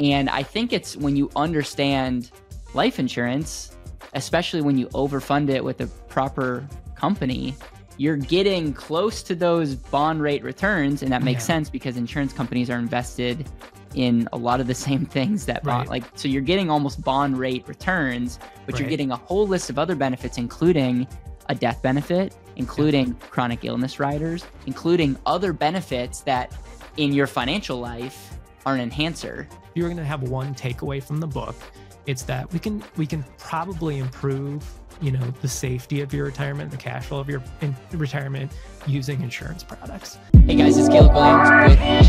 And I think it's when you understand life insurance, especially when you overfund it with a proper company, you're getting close to those bond rate returns. And that makes sense because insurance companies are invested in a lot of the same things that bond, like, so you're getting almost bond rate returns, but you're getting a whole list of other benefits, including a death benefit, including chronic illness riders, including other benefits that in your financial life are an enhancer. If you're gonna have one takeaway from the book, it's that we can probably improve, you know, the safety of your retirement, the cash flow of your retirement using insurance products. Hey guys, it's Caleb Williams with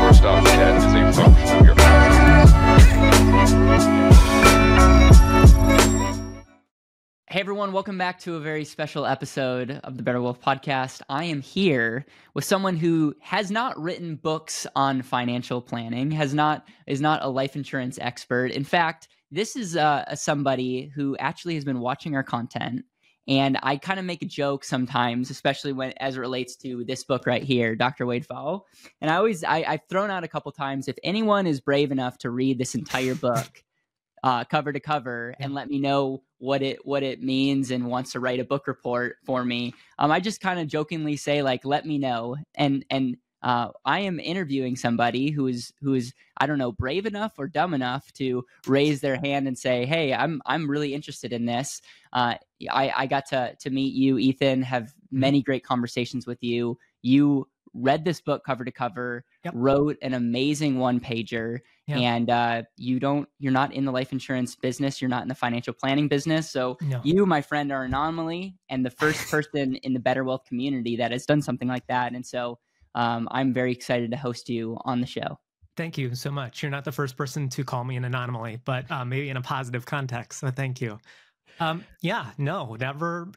First off, that is a function of your finances. Hey everyone, welcome back to a very special episode of the BetterWealth Podcast. I am here with someone who has not written books on financial planning, is not a life insurance expert. In fact, this is somebody who actually has been watching our content. And I kind of make a joke sometimes, especially when as it relates to this book right here, Dr. Wade Pfau. And I've thrown out a couple times, if anyone is brave enough to read this entire book cover to cover and let me know what it means and wants to write a book report for me, I just kind of jokingly say, like, let me know. And I am interviewing somebody who is, I don't know, brave enough or dumb enough to raise their hand and say, hey, I'm really interested in this. I got to meet you, Ethan, have many great conversations with you. You read this book cover to cover, wrote an amazing one-pager, and you're not in the life insurance business. You're not in the financial planning business. So you, my friend, are an anomaly and the first person in the Better Wealth community that has done something like that. And so I'm very excited to host you on the show. Thank you so much. You're not the first person to call me an anomaly, but maybe in a positive context. So thank you. Never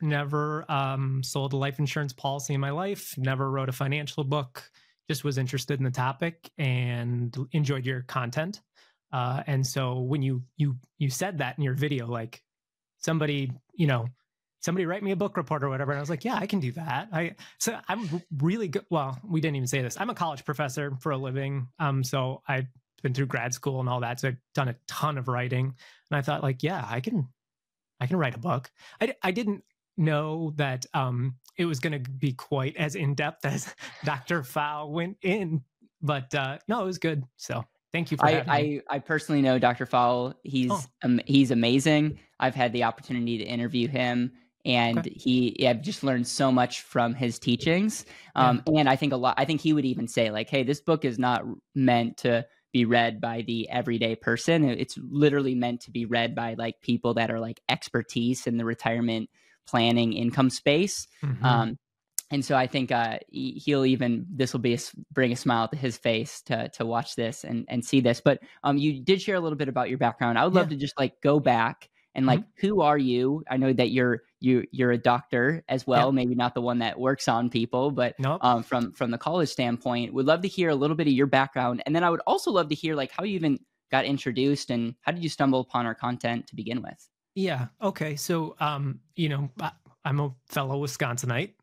sold a life insurance policy in my life. Never wrote a financial book. Just was interested in the topic and enjoyed your content. And so when you said that in your video, like somebody write me a book report or whatever. And I was like, yeah, I can do that. So I'm really good. Well, we didn't even say this. I'm a college professor for a living. So I've been through grad school and all that. So I've done a ton of writing. And I thought, like, yeah, I can write a book. I didn't know that it was going to be quite as in-depth as Dr. Pfau went in, but no, it was good. So thank you for having me. I personally know Dr. Pfau. He's amazing. I've had the opportunity to interview him. And I've just learned so much from his teachings. And I think he would even say, like, hey, this book is not meant to be read by the everyday person. It's literally meant to be read by, like, people that are, like, expertise in the retirement planning income space. And so I think this will bring a smile to his face to watch this and see this. But you did share a little bit about your background. I would love to just, like, go back and, like, who are you? I know that you're a doctor as well, maybe not the one that works on people, but from the college standpoint, would love to hear a little bit of your background. And then I would also love to hear, like, how you even got introduced and how did you stumble upon our content to begin with? Yeah. Okay. So, I'm a fellow Wisconsinite.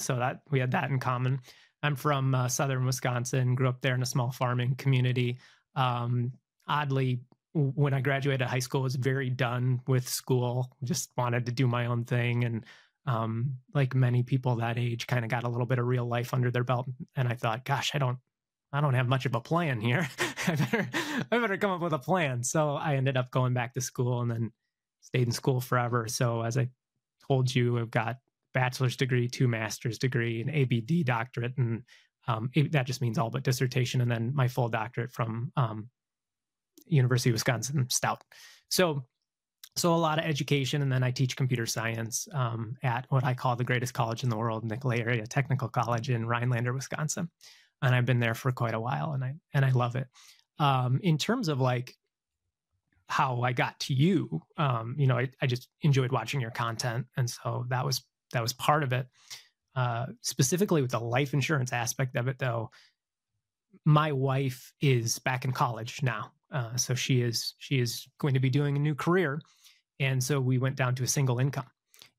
So that we had that in common. I'm from Southern Wisconsin, grew up there in a small farming community. Oddly, when I graduated high school, I was very done with school, just wanted to do my own thing. And like many people that age, kind of got a little bit of real life under their belt. And I thought, gosh, I don't have much of a plan here. I better come up with a plan. So I ended up going back to school and then stayed in school forever. So as I told you, I've got bachelor's degree, 2 master's degree, an ABD doctorate. And that just means all but dissertation. And then my full doctorate from University of Wisconsin Stout. So a lot of education. And then I teach computer science at what I call the greatest college in the world, Nickel Area Technical College in Rhinelander, Wisconsin. And I've been there for quite a while and I love it. In terms of, like, how I got to you, I just enjoyed watching your content. And so that was part of it. Specifically with the life insurance aspect of it though, my wife is back in college now. So she is going to be doing a new career. And so we went down to a single income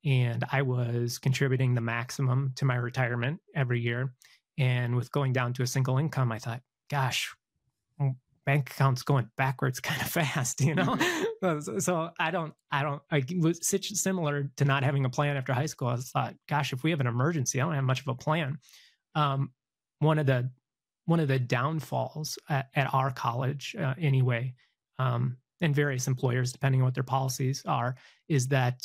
and I was contributing the maximum to my retirement every year. And with going down to a single income, I thought, gosh, bank account's going backwards kind of fast, you know? So I was similar to not having a plan after high school. I thought, gosh, if we have an emergency, I don't have much of a plan. One of the downfalls at our college anyway, and various employers, depending on what their policies are, is that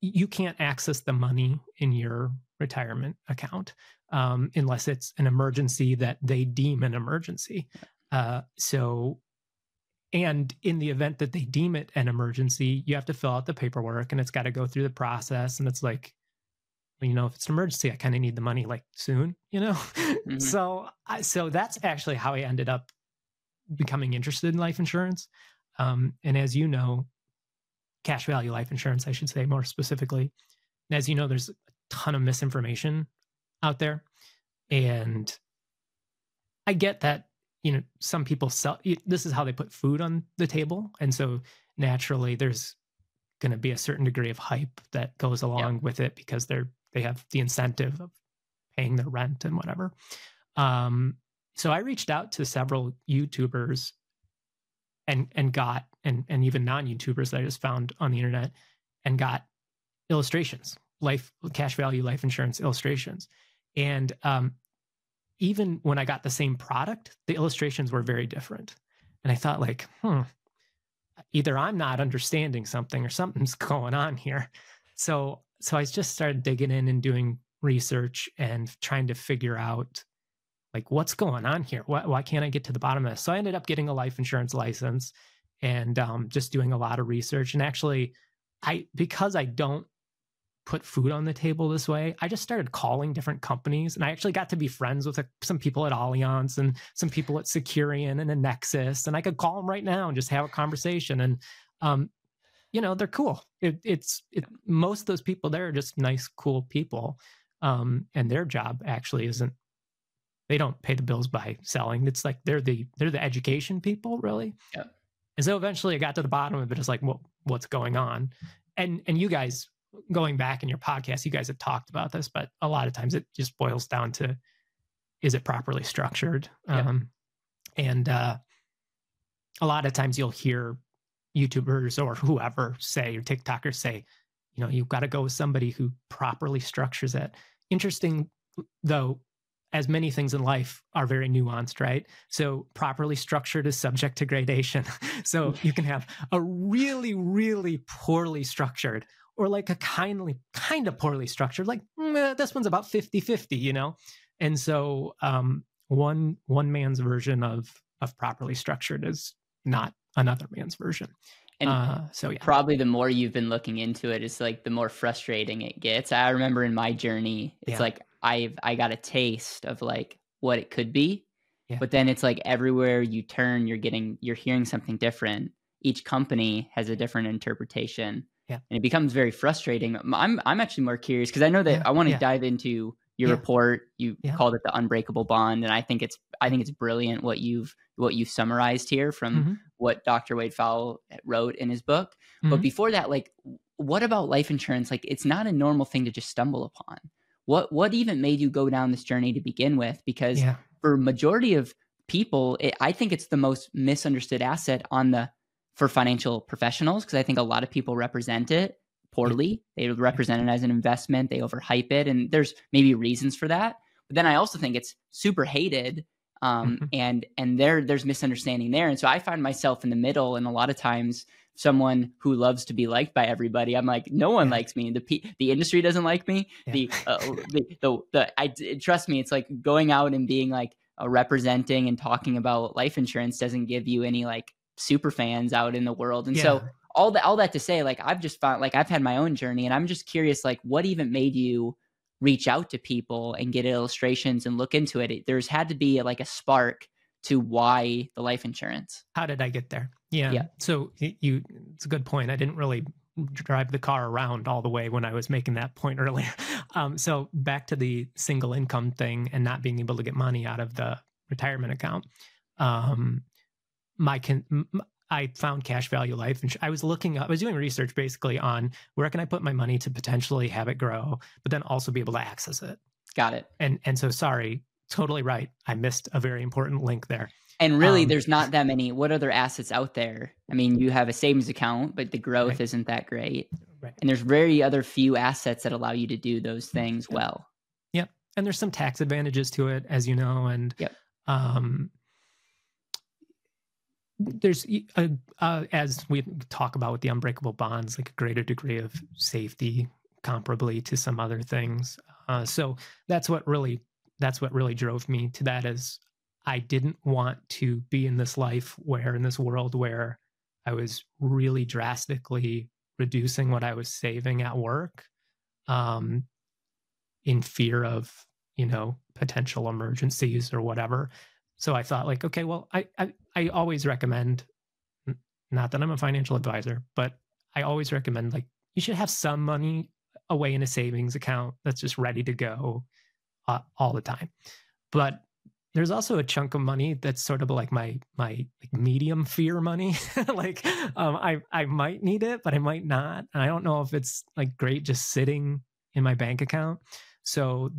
you can't access the money in your retirement account unless it's an emergency that they deem an emergency. And in the event that they deem it an emergency, you have to fill out the paperwork and it's got to go through the process. And it's like, you know, if it's an emergency, I kind of need the money like soon, you know? Mm-hmm. So that's actually how I ended up becoming interested in life insurance. And as you know, cash value life insurance, I should say more specifically. And as you know, there's a ton of misinformation out there. And I get that, you know, some people sell, this is how they put food on the table. And so naturally there's going to be a certain degree of hype that goes along with it because they have the incentive of paying their rent and whatever. So I reached out to several YouTubers and even non-YouTubers that I just found on the internet and got illustrations, cash value life insurance illustrations. And even when I got the same product, the illustrations were very different. And I thought like, either I'm not understanding something or something's going on here. So I just started digging in and doing research and trying to figure out like, what's going on here? Why can't I get to the bottom of this? So I ended up getting a life insurance license and just doing a lot of research. And actually, because I don't put food on the table this way, I just started calling different companies. And I actually got to be friends with some people at Allianz and some people at Securian and Anexus. And I could call them right now and just have a conversation. And, you know, they're cool. Most of those people there are just nice, cool people. And their job actually isn't, they don't pay the bills by selling. It's like, they're the education people really. Yeah. And so eventually I got to the bottom of it. It's like, well, what's going on? And you guys, going back in your podcast, you guys have talked about this, but a lot of times it just boils down to, is it properly structured? Yeah. And a lot of times you'll hear YouTubers or whoever say, or TikTokers say, you know, you've got to go with somebody who properly structures it. Interesting though, as many things in life are very nuanced, right? So properly structured is subject to gradation. So you can have a really, really poorly structured or like a kind of poorly structured, like this one's about 50-50, you know? And so one man's version of properly structured is not another man's version. And probably the more you've been looking into it, it's like the more frustrating it gets. I remember in my journey, it's like I got a taste of like what it could be, but then it's like everywhere you turn, you're hearing something different. Each company has a different interpretation. Yeah. And it becomes very frustrating. I'm actually more curious because I know that I want to dive into your report. You called it the Unbreakable Bond. And I think it's brilliant what you've summarized here from what Dr. Wade Pfau wrote in his book. But before that, like, what about life insurance? Like, it's not a normal thing to just stumble upon. What even made you go down this journey to begin with? Because for majority of people, I think it's the most misunderstood asset for financial professionals, because I think a lot of people represent it poorly. They represent it as an investment. They overhype it. And there's maybe reasons for that. But then I also think it's super hated. And there's misunderstanding there. And so I find myself in the middle. And a lot of times someone who loves to be liked by everybody, I'm like, no one likes me. The industry doesn't like me. Trust me, it's like going out and being like representing and talking about life insurance doesn't give you any like super fans out in the world. And so all that to say, like, I've just found, like, I've had my own journey, and I'm just curious, like, what even made you reach out to people and get illustrations and look into it? There's had to be like a spark to why the life insurance. How did I get there? Yeah. So it's a good point. I didn't really drive the car around all the way when I was making that point earlier. So back to the single income thing and not being able to get money out of the retirement account. I found cash value life, and I was doing research basically on where can I put my money to potentially have it grow, but then also be able to access it. Got it. And so, sorry, totally right. I missed a very important link there. And really, there's not that many. What other assets out there? I mean, you have a savings account, but the growth right. isn't that great. Right. And there's very other few assets that allow you to do those things well. Yep. And there's some tax advantages to it, as you know. And yep. There's, as we talk about with the unbreakable bonds, like a greater degree of safety comparably to some other things. So that's what really drove me to that is I didn't want to be in this life where, in this world where I was really drastically reducing what I was saving at work in fear of, you know, potential emergencies or whatever. So I thought like, okay, well, I always recommend, not that I'm a financial advisor, but I always recommend like, you should have some money away in a savings account that's just ready to go all the time. But there's also a chunk of money that's sort of like my like medium fear money. Like I might need it, but I might not. And I don't know if it's like great just sitting in my bank account. So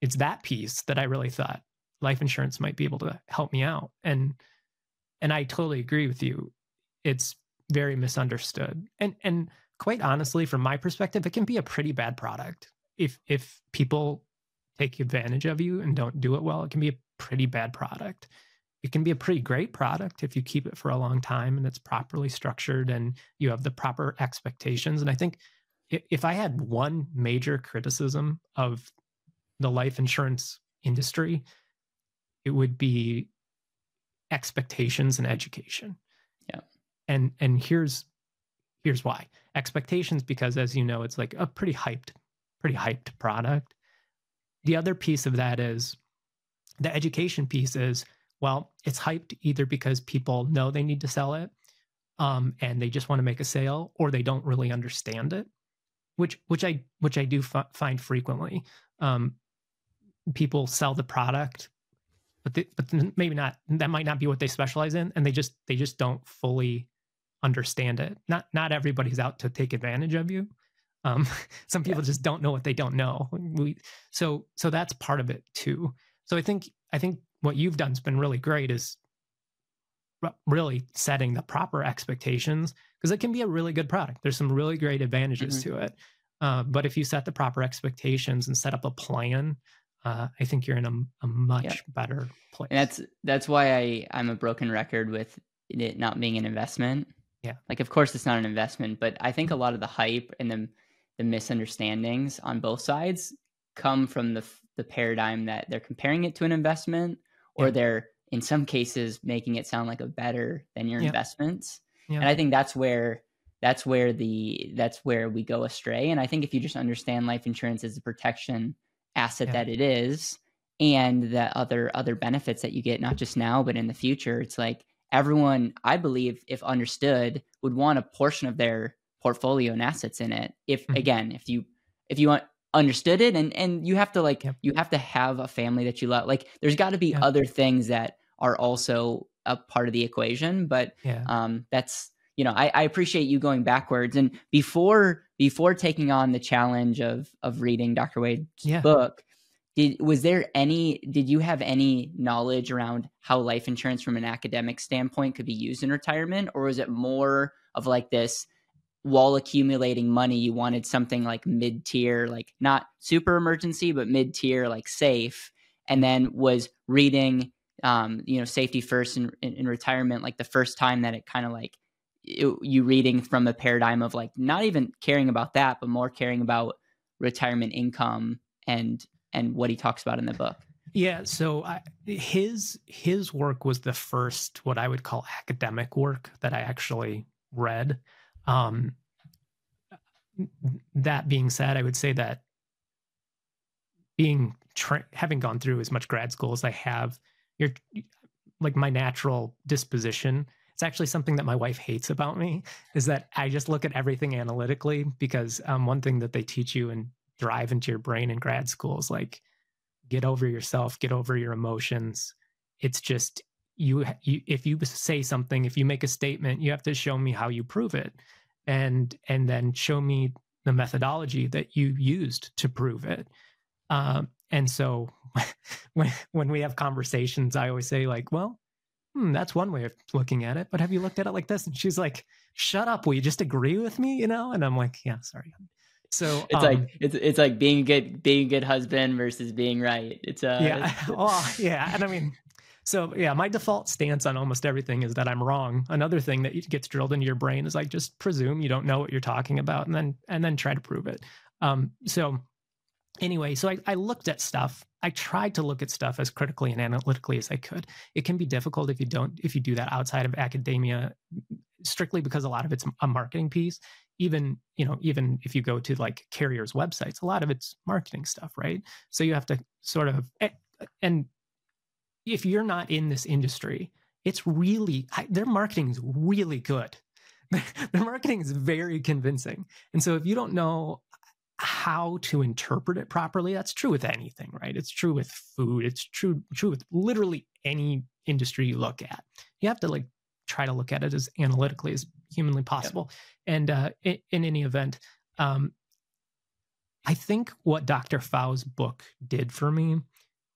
it's that piece that I really thought life insurance might be able to help me out. And I totally agree with you. It's very misunderstood. And quite honestly, from my perspective, it can be a pretty bad product. If people take advantage of you and don't do it well, it can be a pretty bad product. It can be a pretty great product if you keep it for a long time and it's properly structured and you have the proper expectations. And I think if I had one major criticism of the life insurance industry, it would be expectations and education. Yeah. And here's why. Expectations, because as you know, it's like a pretty hyped product. The other piece of that is the education piece is, well, it's hyped either because people know they need to sell it and they just want to make a sale, or they don't really understand it, which I do find frequently. People sell the product, but maybe not, that might not be what they specialize in. And they just don't fully understand it. Not everybody's out to take advantage of you. Some people just don't know what they don't know. So that's part of it too. So I think what you've done has been really great is really setting the proper expectations, because it can be a really good product. There's some really great advantages to it. But if you set the proper expectations and set up a plan, I think you're in a much better place. And that's why I'm a broken record with it not being an investment. Yeah. Like, of course it's not an investment, but I think a lot of the hype and the misunderstandings on both sides come from the paradigm that they're comparing it to an investment, or they're in some cases making it sound like a better than your investments. Yeah. And I think that's where we go astray. And I think if you just understand life insurance as a protection asset that it is, and the other benefits that you get, not just now, but in the future, it's like everyone, I believe, if understood, would want a portion of their portfolio and assets in it. If you understood it, and you have to you have to have a family that you love. Like, there's got to be other things that are also a part of the equation. But that's, you know, I appreciate you going backwards. And before taking on the challenge of reading Dr. Wade's book, did you have any knowledge around how life insurance from an academic standpoint could be used in retirement? Or was it more of like this, while accumulating money, you wanted something like mid-tier, like not super emergency, but mid-tier, like safe? And then was reading, you know, Safety First in Retirement, like the first time that it kind of like, you reading from a paradigm of like not even caring about that, but more caring about retirement income and what he talks about in the book? Yeah. So his work was the first, what I would call academic work that I actually read. That being said, I would say that having gone through as much grad school as I have, you're like, my natural disposition, it's actually something that my wife hates about me, is that I just look at everything analytically, because one thing that they teach you and drive into your brain in grad school is like, get over yourself, get over your emotions. It's just, you if you say something, if you make a statement, you have to show me how you prove it. And then show me the methodology that you used to prove it. And so when we have conversations, I always say like, well, that's one way of looking at it, but have you looked at it like this? And she's like, shut up. Will you just agree with me? You know? And I'm like, yeah, sorry. So it's it's like being a good husband versus being right. And I mean, so yeah, my default stance on almost everything is that I'm wrong. Another thing that gets drilled into your brain is like, just presume you don't know what you're talking about and then try to prove it. So I looked at stuff. I tried to look at stuff as critically and analytically as I could. It can be difficult if you do that outside of academia, strictly because a lot of it's a marketing piece. Even if you go to like carriers' websites, a lot of it's marketing stuff, right? So you have to sort of, and if you're not in this industry, it's really, their marketing is really good. Their marketing is very convincing. And so if you don't know how to interpret it properly, that's true with anything, right? It's true with food. It's true with literally any industry you look at. You have to like try to look at it as analytically as humanly possible. Yep. And in any event, I think what Dr. Pfau's book did for me,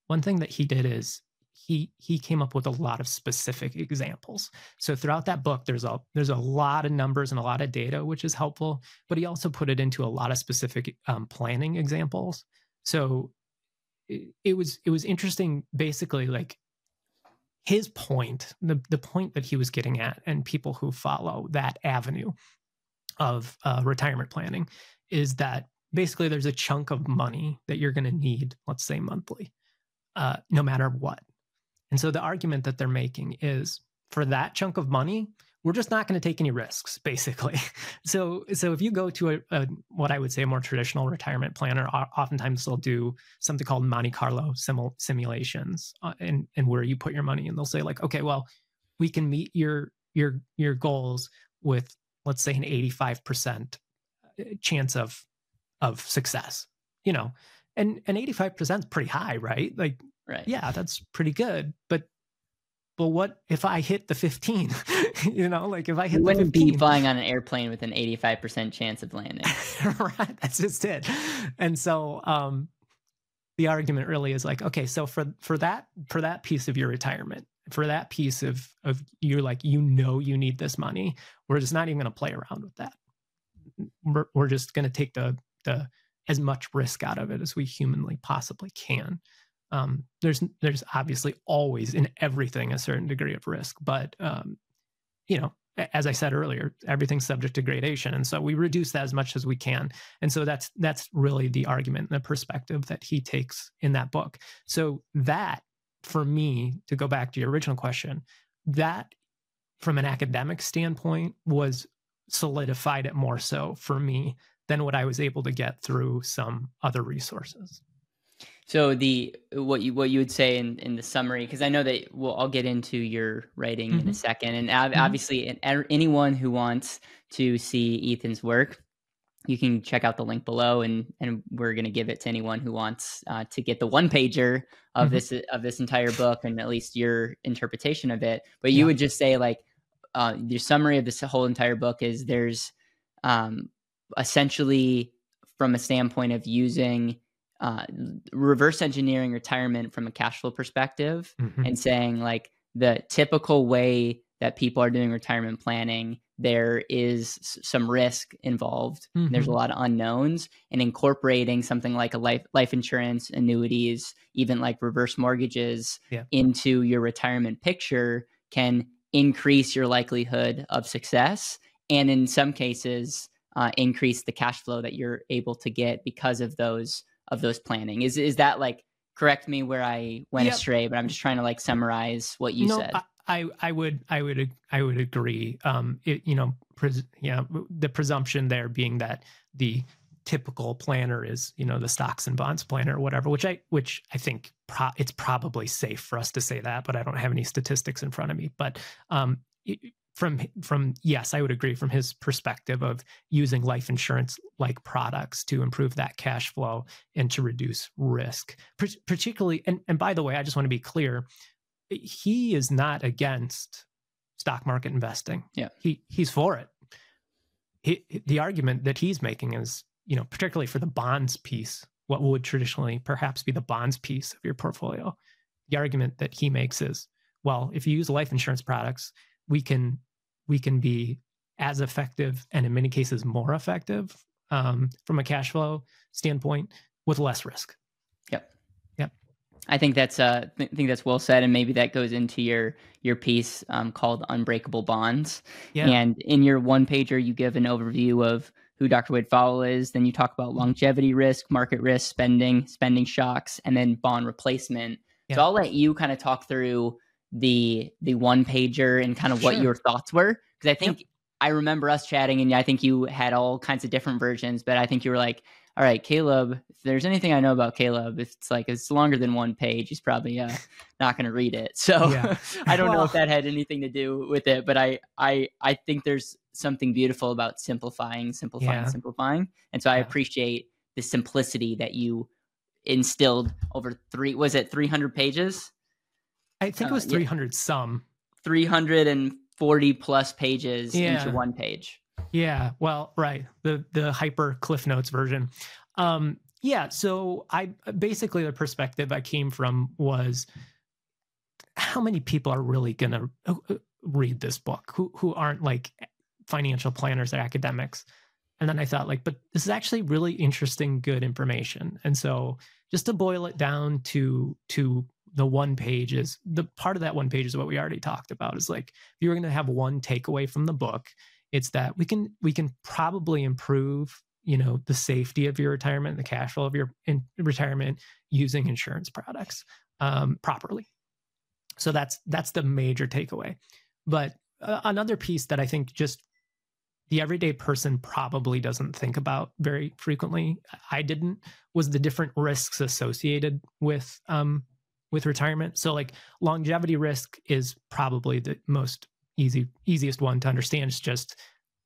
one thing that he did is he came up with a lot of specific examples. So throughout that book, there's a lot of numbers and a lot of data, which is helpful, but he also put it into a lot of specific planning examples. So it was interesting, basically like his point, the point that he was getting at, and people who follow that avenue of retirement planning, is that basically there's a chunk of money that you're going to need, let's say monthly, no matter what. And so the argument that they're making is, for that chunk of money, we're just not going to take any risks, basically. So if you go to what I would say a more traditional retirement planner, oftentimes they'll do something called Monte Carlo simulations, and where you put your money, and they'll say like, okay, well, we can meet your goals with, let's say, an 85% chance of success, you know, and 85% is pretty high, right? Like, right. Yeah, that's pretty good. But what if I hit the 15? You know, like if I hit the 15. You wouldn't be flying on an airplane with an 85% chance of landing. Right, that's just it. And so the argument really is like, okay, so for that piece of your retirement, for that piece of you're like, you know, you need this money, we're just not even going to play around with that. We're just going to take the as much risk out of it as we humanly possibly can. There's obviously always in everything a certain degree of risk, but you know, as I said earlier, everything's subject to gradation, and so we reduce that as much as we can. And so that's really the argument and the perspective that he takes in that book. So that, for me, to go back to your original question, that from an academic standpoint was solidified it more so for me than what I was able to get through some other resources. So what you would say in the summary, because I know that I'll get into your writing in a second, and obviously anyone who wants to see Ethan's work, you can check out the link below, and we're going to give it to anyone who wants to get the one pager of this entire book and at least your interpretation of it. But you would just say like your summary of this whole entire book is there's essentially, from a standpoint of using reverse engineering retirement from a cash flow perspective, and saying like the typical way that people are doing retirement planning, there is some risk involved. There's a lot of unknowns, and incorporating something like a life insurance, annuities, even like reverse mortgages into your retirement picture can increase your likelihood of success. And in some cases, increase the cash flow that you're able to get because of those planning. Is that like, correct me where I went astray, but I'm just trying to like summarize what you said. I would agree. The presumption there being that the typical planner is, you know, the stocks and bonds planner or whatever, which I think it's probably safe for us to say that, but I don't have any statistics in front of me. But, yes, I would agree from his perspective of using life insurance-like products to improve that cash flow and to reduce risk, particularly. And by the way, I just want to be clear, he is not against stock market investing. Yeah, he's for it. The argument that he's making is, you know, particularly for the bonds piece what would traditionally perhaps be the bonds piece of your portfolio. The argument that he makes is, well, if you use life insurance products, we can be as effective and in many cases more effective from a cash flow standpoint with less risk. Yep. I think that's well said, and maybe that goes into your piece called Unbreakable Bonds. Yeah. And in your one pager, you give an overview of who Dr. Wade Pfau is. Then you talk about longevity risk, market risk, spending shocks, and then bond replacement. Yeah. So I'll let you kind of talk through the one pager and kind of what your thoughts were, because I think I remember us chatting, and I think you had all kinds of different versions, but I think you were like, all right, Caleb, if there's anything I know about Caleb, it's longer than one page, he's probably not going to read it. So I don't know if that had anything to do with it, but I think there's something beautiful about simplifying. And so I appreciate the simplicity that you instilled over 300 pages? I think it was 300 some. 340 plus pages into one page. Yeah. Well, right. The hyper Cliff Notes version. So basically the perspective I came from was, how many people are really going to read this book who aren't like financial planners or academics? And then I thought, like, but this is actually really interesting, good information. And so just to boil it down to the one page, is the part of that one page is what we already talked about, is like, if you were going to have one takeaway from the book, it's that we can probably improve, the safety of your retirement, the cash flow of your retirement using insurance products properly. So that's the major takeaway. But another piece that I think just the everyday person probably doesn't think about very frequently, I didn't, was the different risks associated with retirement. So like longevity risk is probably the most easiest one to understand. It's just,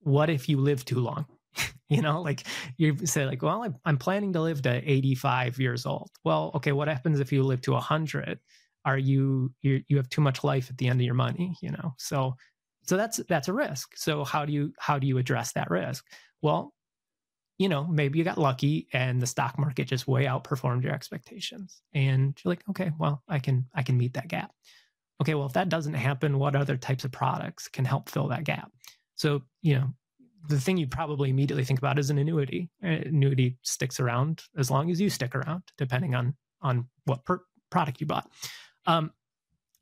what if you live too long? Like you say, like, well, I'm planning to live to 85 years old. Well, okay, what happens if you live to 100? Are you have too much life at the end of your money? So that's a risk. So how do you address that risk? Well, maybe you got lucky and the stock market just way outperformed your expectations, and you're like, okay, well, I can meet that gap. Okay, well, if that doesn't happen, what other types of products can help fill that gap? So, the thing you probably immediately think about is an annuity. An annuity sticks around as long as you stick around, depending on what product you bought.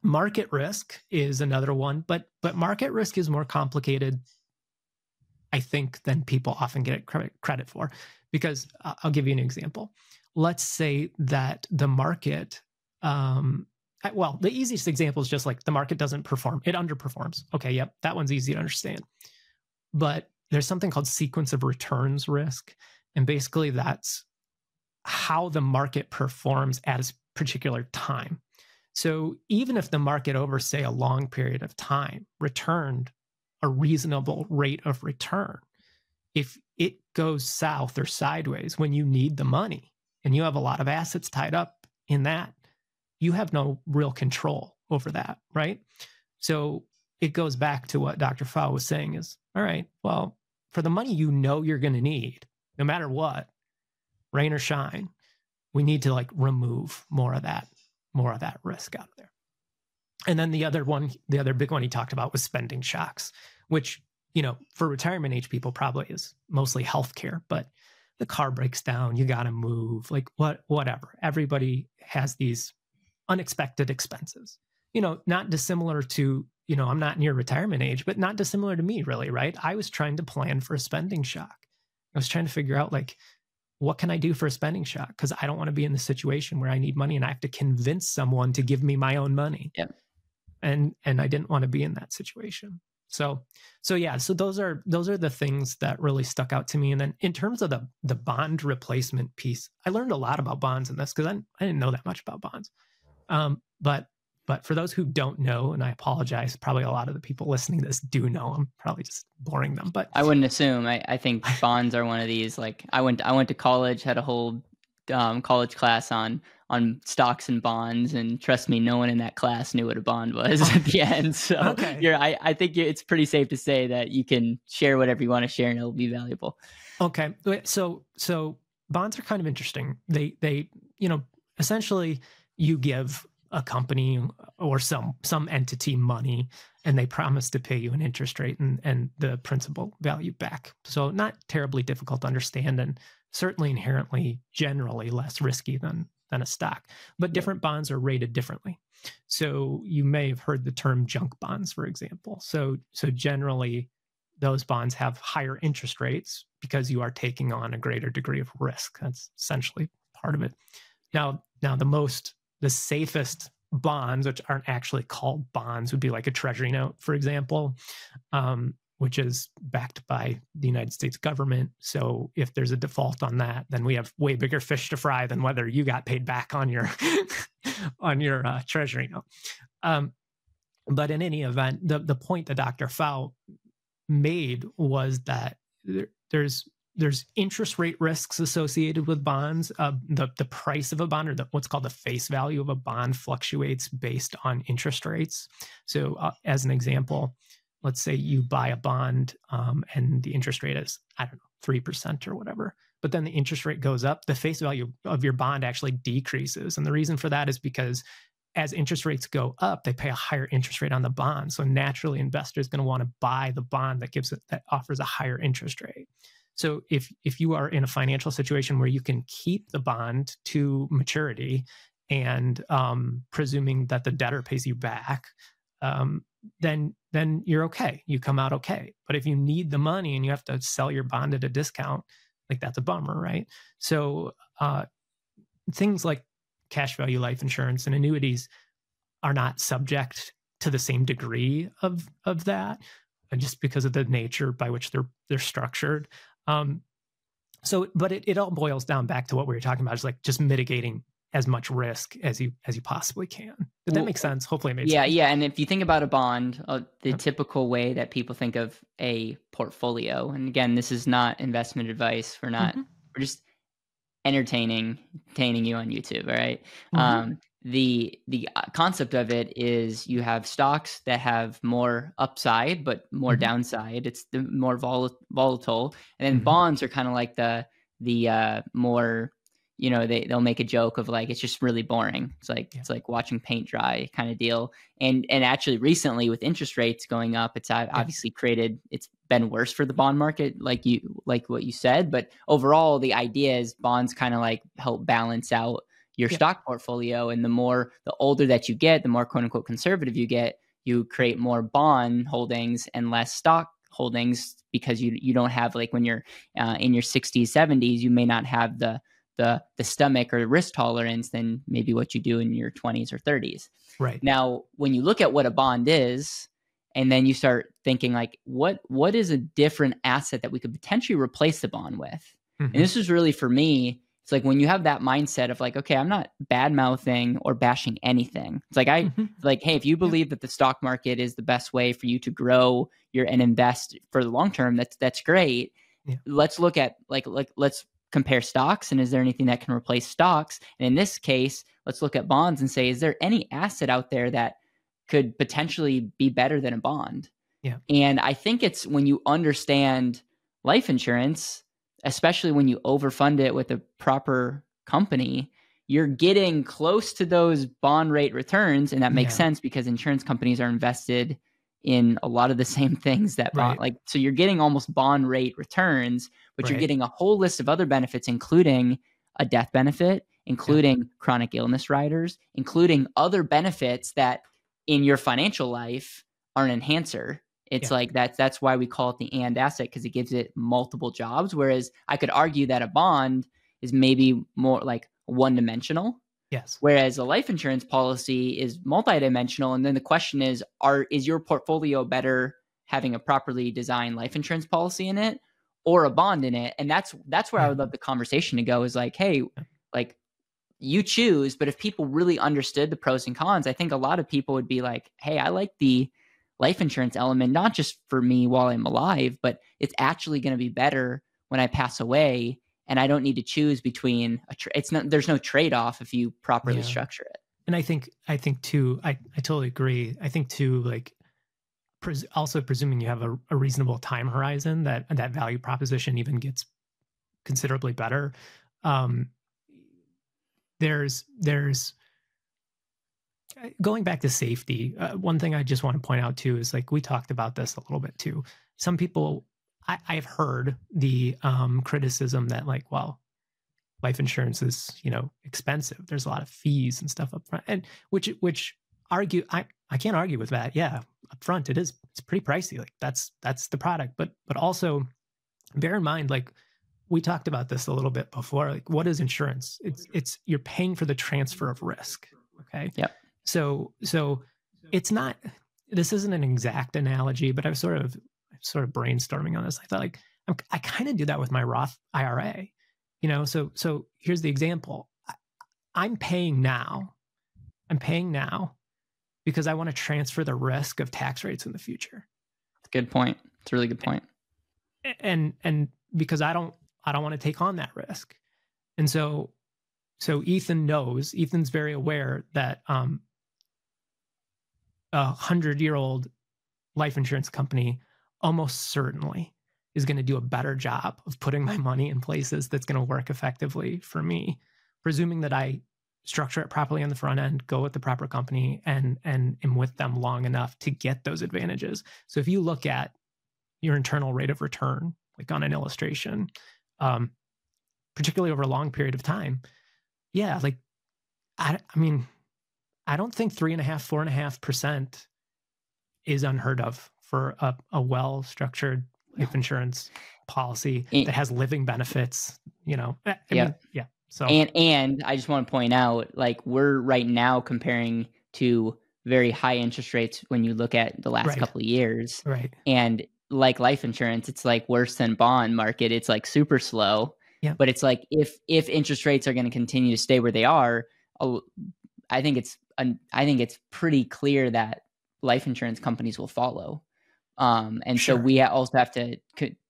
Market risk is another one, but market risk is more complicated, I think, than people often get credit for, because I'll give you an example. Let's say that the market, well, the easiest example is just like the market doesn't perform. It underperforms. Okay, yep, that one's easy to understand. But there's something called sequence of returns risk. And basically that's how the market performs at a particular time. So even if the market over, say, a long period of time returned a reasonable rate of return, if it goes south or sideways when you need the money and you have a lot of assets tied up in that, you have no real control over that, right? So it goes back to what Dr. Pfau was saying is, all right, well, for the money you're going to need, no matter what, rain or shine, we need to like remove more of that risk out of there. And then the other big one he talked about was spending shocks, which, for retirement age people probably is mostly healthcare, but the car breaks down, you got to move, like whatever. Everybody has these unexpected expenses, not dissimilar to, I'm not near retirement age, but not dissimilar to me really, right? I was trying to plan for a spending shock. I was trying to figure out like, what can I do for a spending shock? Because I don't want to be in the situation where I need money and I have to convince someone to give me my own money. Yeah. And I didn't want to be in that situation. So those are the things that really stuck out to me. And then in terms of the bond replacement piece, I learned a lot about bonds in this because I didn't know that much about bonds. But for those who don't know, and I apologize, probably a lot of the people listening to this do know, I'm probably just boring them. But I wouldn't assume. I think bonds are one of these, like I went to college, had a whole college class on stocks and bonds, and trust me, no one in that class knew what a bond was at the end. So okay. I think it's pretty safe to say that you can share whatever you want to share and it'll be valuable. Okay. So bonds are kind of interesting. They you know, essentially you give a company or some entity money, and they promise to pay you an interest rate and the principal value back. So not terribly difficult to understand, and certainly inherently generally less risky than a stock. But different bonds are rated differently. So you may have heard the term junk bonds, for example. So generally, those bonds have higher interest rates because you are taking on a greater degree of risk. That's essentially part of it. Now the safest bonds, which aren't actually called bonds, would be like a treasury note, for example, which is backed by the United States government. So if there's a default on that, then we have way bigger fish to fry than whether you got paid back on your on your treasury note. But in any event, the point that Dr. Pfau made was that there's interest rate risks associated with bonds. The price of a bond, or what's called the face value of a bond, fluctuates based on interest rates. So as an example, let's say you buy a bond and the interest rate is, I don't know, 3% or whatever, but then the interest rate goes up, the face value of your bond actually decreases. And the reason for that is because as interest rates go up, they pay a higher interest rate on the bond. So naturally, investors are going to want to buy the bond that offers a higher interest rate. So if you are in a financial situation where you can keep the bond to maturity and presuming that the debtor pays you back, then you're okay. You come out okay. But if you need the money and you have to sell your bond at a discount, like, that's a bummer, right? So things like cash value life insurance and annuities are not subject to the same degree of that, just because of the nature by which they're structured. But it all boils down back to what we were talking about, is like just mitigating as much risk as you possibly can. Did that make sense? Hopefully it made sense. Yeah. And if you think about a bond, the typical way that people think of a portfolio, and again, this is not investment advice. We're not, we're just entertaining you on YouTube. All right. The concept of it is you have stocks that have more upside, but more downside. It's the more volatile. And then bonds are kind of like the more, you know, they'll make a joke of like, it's just really boring. It's like, it's like watching paint dry kind of deal. And actually recently with interest rates going up, it's obviously created, it's been worse for the bond market, like what you said, but overall the idea is bonds kind of like help balance out your stock portfolio. And the older that you get, the more quote unquote conservative you get, you create more bond holdings and less stock holdings, because you don't have, like, when you're in your 60s, 70s, you may not have the stomach or risk tolerance than maybe what you do in your 20s or 30s. Right. Now, when you look at what a bond is, and then you start thinking like, what is a different asset that we could potentially replace the bond with? And this is really, for me, it's like when you have that mindset of like, okay, I'm not bad mouthing or bashing anything. It's like, hey, if you believe that the stock market is the best way for you to grow and invest for the long term, that's great. Yeah. Let's look at let's compare stocks, and is there anything that can replace stocks? And in this case, let's look at bonds and say, is there any asset out there that could potentially be better than a bond? Yeah. And I think it's when you understand life insurance, especially when you overfund it with a proper company, you're getting close to those bond rate returns, and that makes sense because insurance companies are invested in a lot of the same things that bond, like, so you're getting almost bond rate returns, but you're getting a whole list of other benefits, including a death benefit, including chronic illness riders, including other benefits that in your financial life are an enhancer. It's like that's why we call it the and asset, because it gives it multiple jobs. Whereas I could argue that a bond is maybe more like one dimensional. Yes. Whereas a life insurance policy is multidimensional. And then the question is, is your portfolio better having a properly designed life insurance policy in it or a bond in it? And that's where I would love the conversation to go, is like, hey, like, you choose. But if people really understood the pros and cons, I think a lot of people would be like, hey, I like the life insurance element, not just for me while I'm alive, but it's actually going to be better when I pass away. And I don't need to choose between there's no trade-off if you properly structure it. And I think too, I totally agree. I think too, like, also presuming you have a reasonable time horizon, that value proposition even gets considerably better. There's going back to safety. One thing I just want to point out too is, like, we talked about this a little bit too. Some people, I've heard the criticism that, like, well, life insurance is, you know, expensive. There's a lot of fees and stuff up front, and which argue I can't argue with that. Yeah, up front it is, it's pretty pricey. Like that's the product, but also bear in mind, like, we talked about this a little bit before. Like, what is insurance? It's you're paying for the transfer of risk. Okay. Yep. So it's not, this isn't an exact analogy, but I was sort of brainstorming on this. I thought, like, I kind of do that with my Roth IRA, you know? So here's the example. I'm paying now because I want to transfer the risk of tax rates in the future. Good point. It's a really good point. And because I don't want to take on that risk. And so Ethan's very aware that, 100-year-old life insurance company almost certainly is going to do a better job of putting my money in places that's going to work effectively for me, presuming that I structure it properly on the front end, go with the proper company, and am with them long enough to get those advantages. So if you look at your internal rate of return, like on an illustration, particularly over a long period of time, yeah, like, I mean, I don't think 3.5%, 4.5% is unheard of for a well-structured life insurance policy that has living benefits, you know? I mean, yeah. So, and I just want to point out, like, we're right now comparing to very high interest rates when you look at the last couple of years. Right. And like life insurance, it's like worse than bond market. It's like super slow. Yeah. But it's like, if interest rates are going to continue to stay where they are, I think it's pretty clear that life insurance companies will follow. So we also have to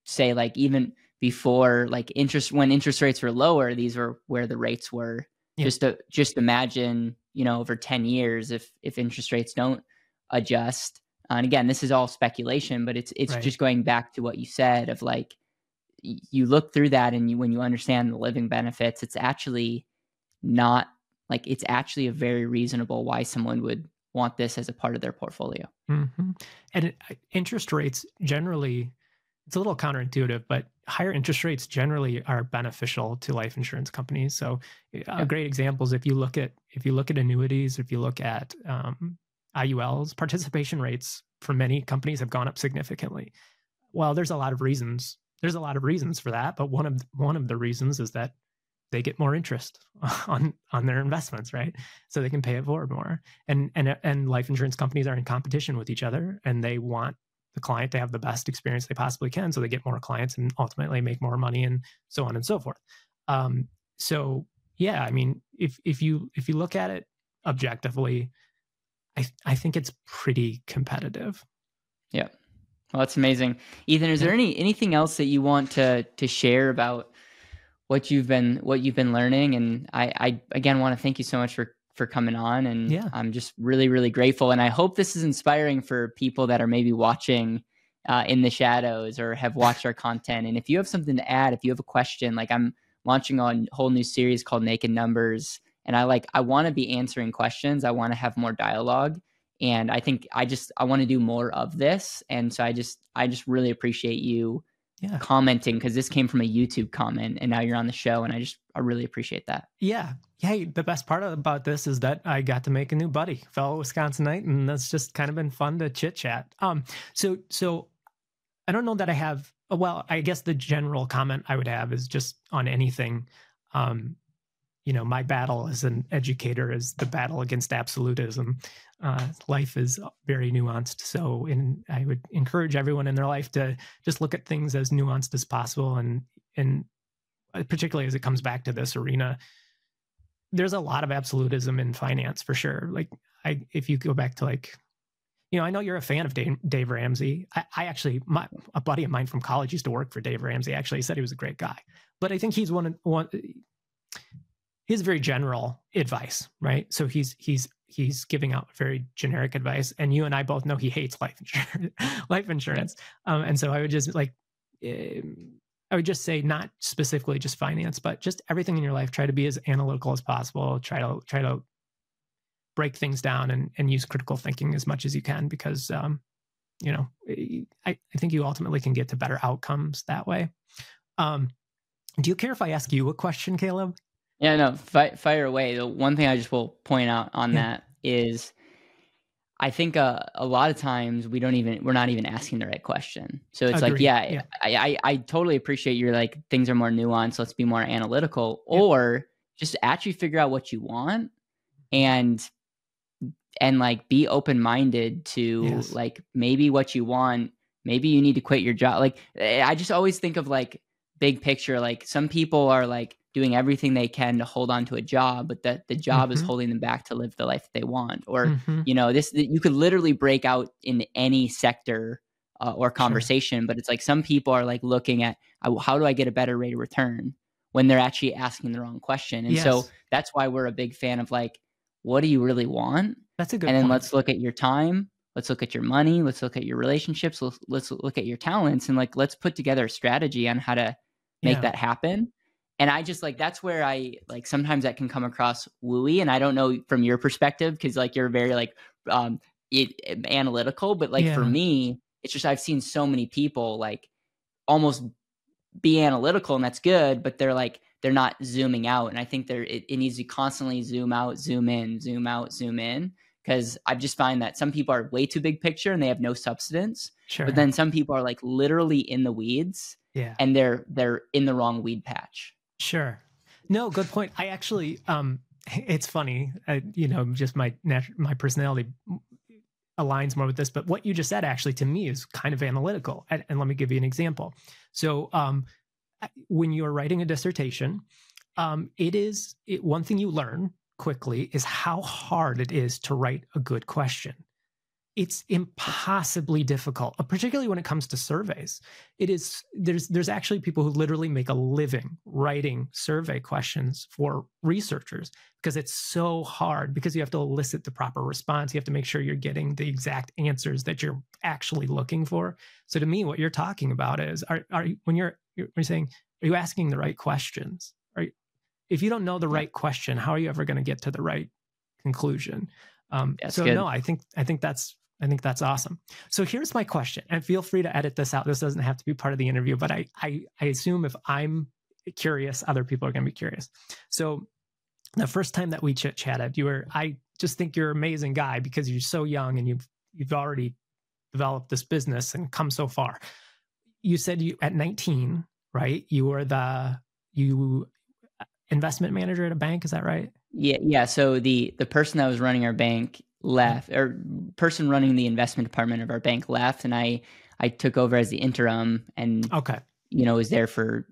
say, like, even before, like, when interest rates were lower, these were where the rates were. Yeah. Just imagine, you know, over 10 years, if interest rates don't adjust. And again, this is all speculation, but it's just going back to what you said of, like, you look through that and when you understand the living benefits, it's actually not, like, it's actually a very reasonable why someone would want this as a part of their portfolio. Mm-hmm. And interest rates generally, it's a little counterintuitive, but higher interest rates generally are beneficial to life insurance companies. So a great example is if you look at annuities, if you look at IULs, participation rates for many companies have gone up significantly. Well, there's a lot of reasons. There's a lot of reasons for that, but one of the reasons is that they get more interest on their investments, right? So they can pay it forward more. And life insurance companies are in competition with each other, and they want the client to have the best experience they possibly can, so they get more clients and ultimately make more money, and so on and so forth. So yeah, I mean, if you look at it objectively, I think it's pretty competitive. Yeah. Well, that's amazing. Ethan, is there anything else that you want to share about what you've been learning? And I again want to thank you so much for coming on, and I'm just really, really grateful. And I hope this is inspiring for people that are maybe watching in the shadows or have watched our content. And if you have something to add, if you have a question, like, I'm launching a whole new series called Naked Numbers, and I want to be answering questions. I want to have more dialogue. And I think I want to do more of this. And so I just really appreciate you commenting, because this came from a YouTube comment and now you're on the show. And I really appreciate that. Yeah. Hey, the best part about this is that I got to make a new buddy, fellow Wisconsinite, and that's just kind of been fun to chit chat. So I don't know that I have, well, I guess the general comment I would have is just on anything, you know, my battle as an educator is the battle against absolutism. Life is very nuanced. So I would encourage everyone in their life to just look at things as nuanced as possible. And particularly as it comes back to this arena, there's a lot of absolutism in finance for sure. Like, if you go back to, like, you know, I know you're a fan of Dave Ramsey. I actually, a buddy of mine from college used to work for Dave Ramsey. Actually, he said he was a great guy, but I think he's one he has very general advice, right? So he's giving out very generic advice, and you and I both know he hates life insurance. And so I would just, like, I would just say, not specifically just finance, but just everything in your life, try to be as analytical as possible. Try to break things down and use critical thinking as much as you can, because, you know, I think you ultimately can get to better outcomes that way. Do you care if I ask you a question, Caleb? Yeah, no, fire away. The one thing I just will point out on that is, I think a lot of times we're not even asking the right question. So it's Agreed. Like, I totally appreciate you're like, things are more nuanced. Let's be more analytical, or just actually figure out what you want and like be open-minded to like, maybe what you want, maybe you need to quit your job. Like, I just always think of like big picture. Like, some people are like doing everything they can to hold on to a job, but that the job is holding them back to live the life that they want. Or, you know, you could literally break out in any sector or conversation, but it's like, some people are like looking at how do I get a better rate of return, when they're actually asking the wrong question. And so that's why we're a big fan of like, what do you really want? That's a good point. Let's look at your time. Let's look at your money. Let's look at your relationships. Let's look at your talents, and like, let's put together a strategy on how to make that happen. And I just like, that's where I like, sometimes that can come across wooey. And I don't know from your perspective, because like, you're very like analytical, but like for me, it's just, I've seen so many people like almost be analytical, and that's good, but they're like, they're not zooming out. And I think it needs to constantly zoom out, zoom in, zoom out, zoom in. Because I just find that some people are way too big picture and they have no substance, but then some people are like literally in the weeds and they're in the wrong weed patch. Sure. No, good point. I actually, it's funny, you know, just my personality aligns more with this, but what you just said actually to me is kind of analytical. And let me give you an example. So, when you're writing a dissertation, one thing you learn quickly is how hard it is to write a good question. It's impossibly difficult, particularly when it comes to surveys. It is, there's actually people who literally make a living writing survey questions for researchers, because it's so hard, because you have to elicit the proper response. You have to make sure you're getting the exact answers that you're actually looking for. So to me, what you're talking about is, when you're saying, are you asking the right questions? If you don't know the right question, how are you ever going to get to the right conclusion? So good. No, I think that's awesome. So here's my question, and feel free to edit this out. This doesn't have to be part of the interview, but I assume if I'm curious, other people are going to be curious. So the first time that we chit chatted, I just think you're an amazing guy, because you're so young and you've already developed this business and come so far. You said at 19, right? You were the investment manager at a bank. Is that right? Yeah. Yeah. So the person that was running our bank left, or person running the investment department of our bank left. And I took over as the interim, and, you know, was there for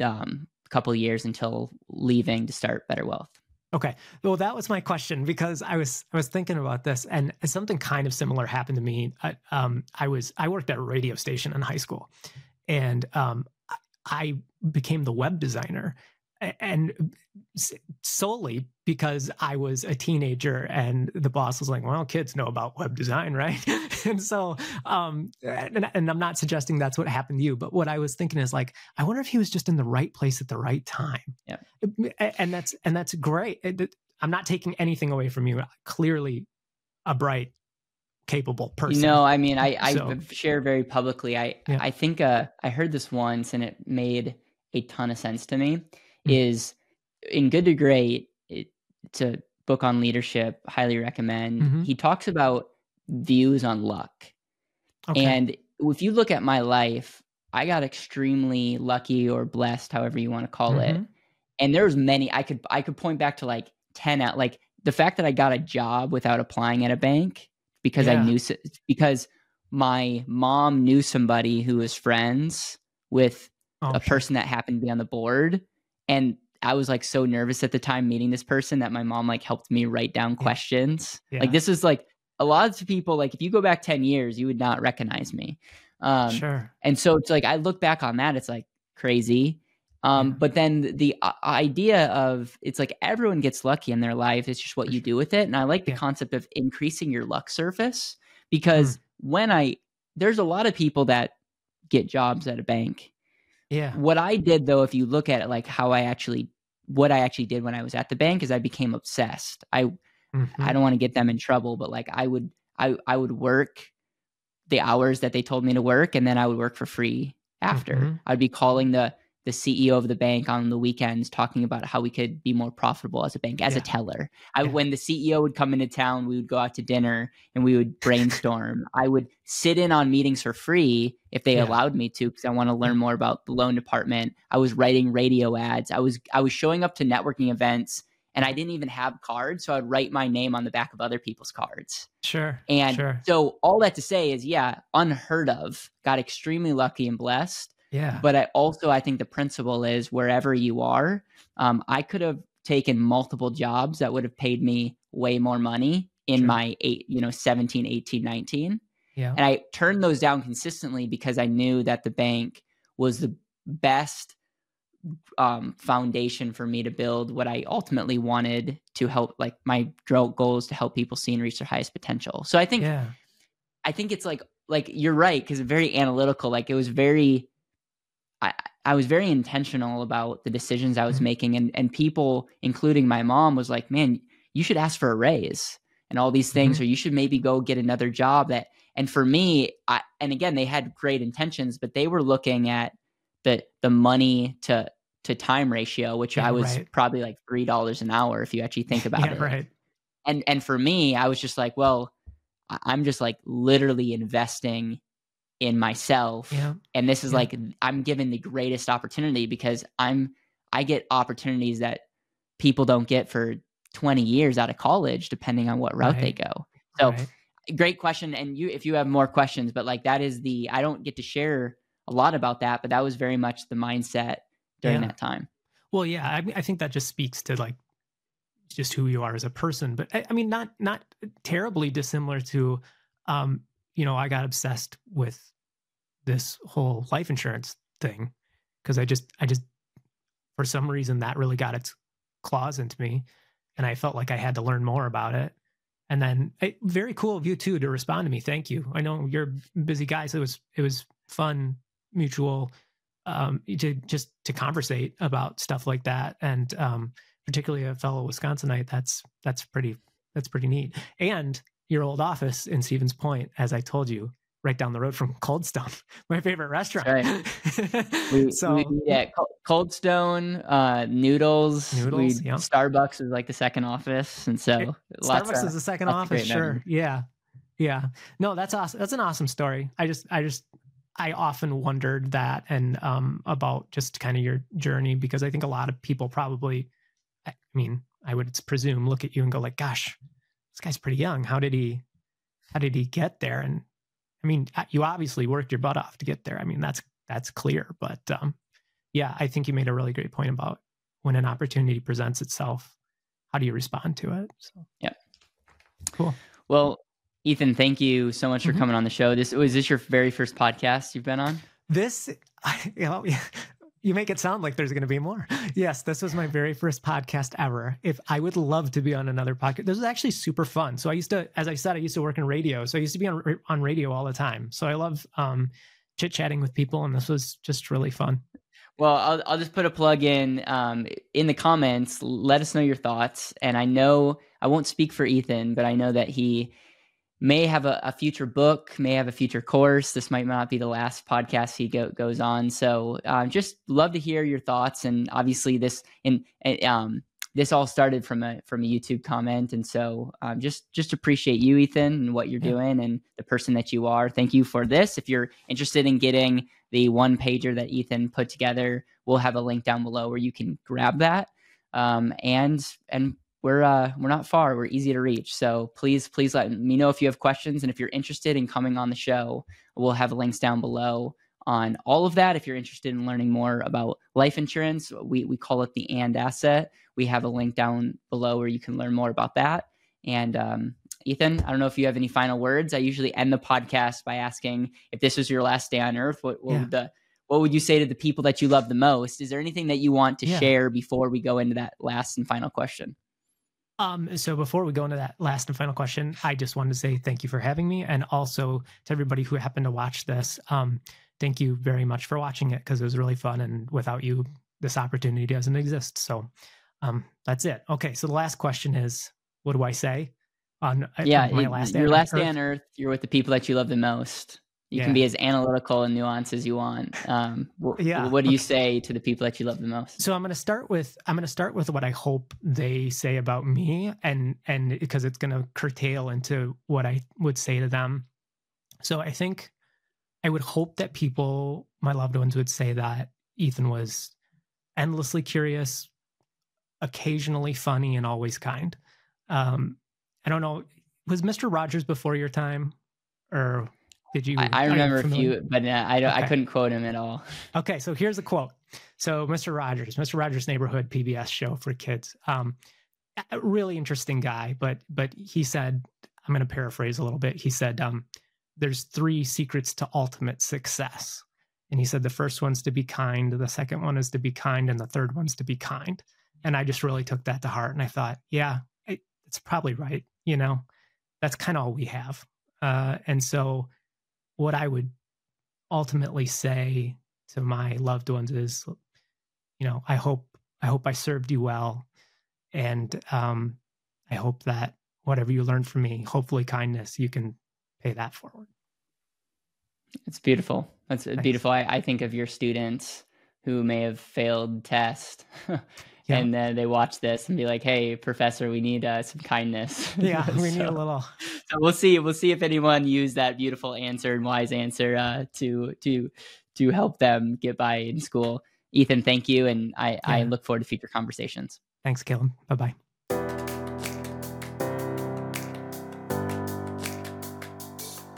a couple of years until leaving to start BetterWealth. Okay. Well, that was my question, because I was thinking about this, and something kind of similar happened to me. I worked at a radio station in high school, and I became the web designer, and solely because I was a teenager and the boss was like, well, kids know about web design, right? And so, and I'm not suggesting that's what happened to you, but what I was thinking is like, I wonder if he was just in the right place at the right time. Yeah. And that's great. I'm not taking anything away from you. Clearly a bright, capable person. No, I mean, I share very publicly. I think, I heard this once and it made a ton of sense to me, is in Good to Great. It's a book on leadership, highly recommend. He talks about views on luck. Okay. And if you look at my life, I got extremely lucky or blessed, however you want to call it. And there was many, I could point back to like 10 out, like the fact that I got a job without applying at a bank, because because my mom knew somebody who was friends with a person that happened to be on the board. And I was like so nervous at the time meeting this person that my mom like helped me write down questions. Yeah. Like, this is like a lot of people, like if you go back 10 years, you would not recognize me. And so it's like, I look back on that, it's like crazy. But then the idea of, it's like everyone gets lucky in their life. It's just what you do with it. And I like the concept of increasing your luck surface, because there's a lot of people that get jobs at a bank, Yeah. What I did though, if you look at it, like how I actually, what I actually did when I was at the bank is I became obsessed. I don't want to get them in trouble, but like I would work the hours that they told me to work, and then I would work for free after. I'd be calling the CEO of the bank on the weekends, talking about how we could be more profitable as a bank, as a teller. When the CEO would come into town, we would go out to dinner and we would brainstorm. I would sit in on meetings for free if they allowed me to, because I want to learn more about the loan department. I was writing radio ads. I was showing up to networking events, and I didn't even have cards. So I'd write my name on the back of other people's cards. So all that to say is, unheard of, got extremely lucky and blessed. But I think the principle is wherever you are, I could have taken multiple jobs that would have paid me way more money in my 17, 18, 19. And I turned those down consistently because I knew that the bank was the best foundation for me to build what I ultimately wanted to help, like my goal is to help people see and reach their highest potential. So I think, it's like you're right. 'Cause it's very analytical. Like it was very, I was very intentional about the decisions I was making, and people, including my mom, was like, man, you should ask for a raise and all these things, or you should maybe go get another job. That, and for me, and again, they had great intentions, but they were looking at the money to time ratio, which I was probably like $3 an hour if you actually think about it. And for me, I was just like, well, I'm just like literally investing in myself. And this is like, I'm given the greatest opportunity because I get opportunities that people don't get for 20 years out of college, depending on what route they go. So great question. And if you have more questions, but like that is I don't get to share a lot about that, but that was very much the mindset during that time. Well, yeah, I think that just speaks to like just who you are as a person, but I mean, not terribly dissimilar to, I got obsessed with this whole life insurance thing because I just, for some reason, that really got its claws into me, and I felt like I had to learn more about it. And then, very cool of you too to respond to me. Thank you. I know you're a busy guy, so it was fun. Mutual, to conversate about stuff like that. And, particularly a fellow Wisconsinite, that's pretty neat. And your old office in Stevens Point, as I told you, right down the road from Cold Stone, my favorite restaurant. Cold Stone, noodles. Starbucks is like the second office. And so Starbucks is the second office. Sure. Yeah. Yeah. No, that's awesome. That's an awesome story. I often wondered that, and about just kind of your journey, because I think a lot of people probably, I mean, I would presume, look at you and go like, gosh, this guy's pretty young. How did he get there? And I mean, you obviously worked your butt off to get there. I mean, that's clear, but I think you made a really great point about when an opportunity presents itself, how do you respond to it? So, yeah. Cool. Well, Ethan, thank you so much for coming on the show. Was this your very first podcast you've been on? You make it sound like there's going to be more. Yes, this was my very first podcast ever. If I would love to be on another podcast. This was actually super fun. So I used to, as I said, I used to work in radio. So I used to be on radio all the time. So I love chit-chatting with people, and this was just really fun. Well, I'll just put a plug in the comments. Let us know your thoughts. And I know I won't speak for Ethan, but I know that he may have a future book, may have a future course. This might not be the last podcast he goes on. So just love to hear your thoughts. And obviously this all started from a YouTube comment. And so just appreciate you, Ethan, and what you're doing and the person that you are. Thank you for this. If you're interested in getting the one pager that Ethan put together, we'll have a link down below where you can grab that. And we're not far. We're easy to reach. So please let me know if you have questions. And if you're interested in coming on the show, we'll have links down below on all of that. If you're interested in learning more about life insurance, we call it the And Asset. We have a link down below where you can learn more about that. And Ethan, I don't know if you have any final words. I usually end the podcast by asking, if this was your last day on earth, what would you say to the people that you love the most? Is there anything that you want to share before we go into that last and final question? So before we go into that last and final question, I just wanted to say thank you for having me. And also to everybody who happened to watch this, thank you very much for watching it, because it was really fun, and without you, this opportunity doesn't exist. So that's it. Okay, so the last question is, what do I say? Your last day on Earth, you're with the people that you love the most. You can be as analytical and nuanced as you want. What do you say to the people that you love the most? So I'm going to start with what I hope they say about me, and because it's going to curtail into what I would say to them. So I think I would hope that people, my loved ones, would say that Ethan was endlessly curious, occasionally funny, and always kind. I don't know, was Mr. Rogers before your time, or... Did you? I remember a few, but I don't. Okay. I couldn't quote him at all. Okay, so here's a quote. So Mr. Rogers' Neighborhood PBS show for kids. A really interesting guy, but he said, I'm going to paraphrase a little bit. He said, "There's three secrets to ultimate success," and he said the first one's to be kind, the second one is to be kind, and the third one's to be kind. And I just really took that to heart, and I thought, yeah, it's probably right. You know, that's kind of all we have, and so. What I would ultimately say to my loved ones is, you know, I hope I served you well. And I hope that whatever you learned from me, hopefully kindness, you can pay that forward. It's beautiful. That's beautiful. I think of your students who may have failed tests and then they watch this and be like, "Hey, professor, we need some kindness." Yeah, we need a little. So we'll see if anyone used that beautiful answer and wise answer to help them get by in school. Ethan, thank you, and I look forward to future conversations. Thanks, Caleb. Bye bye.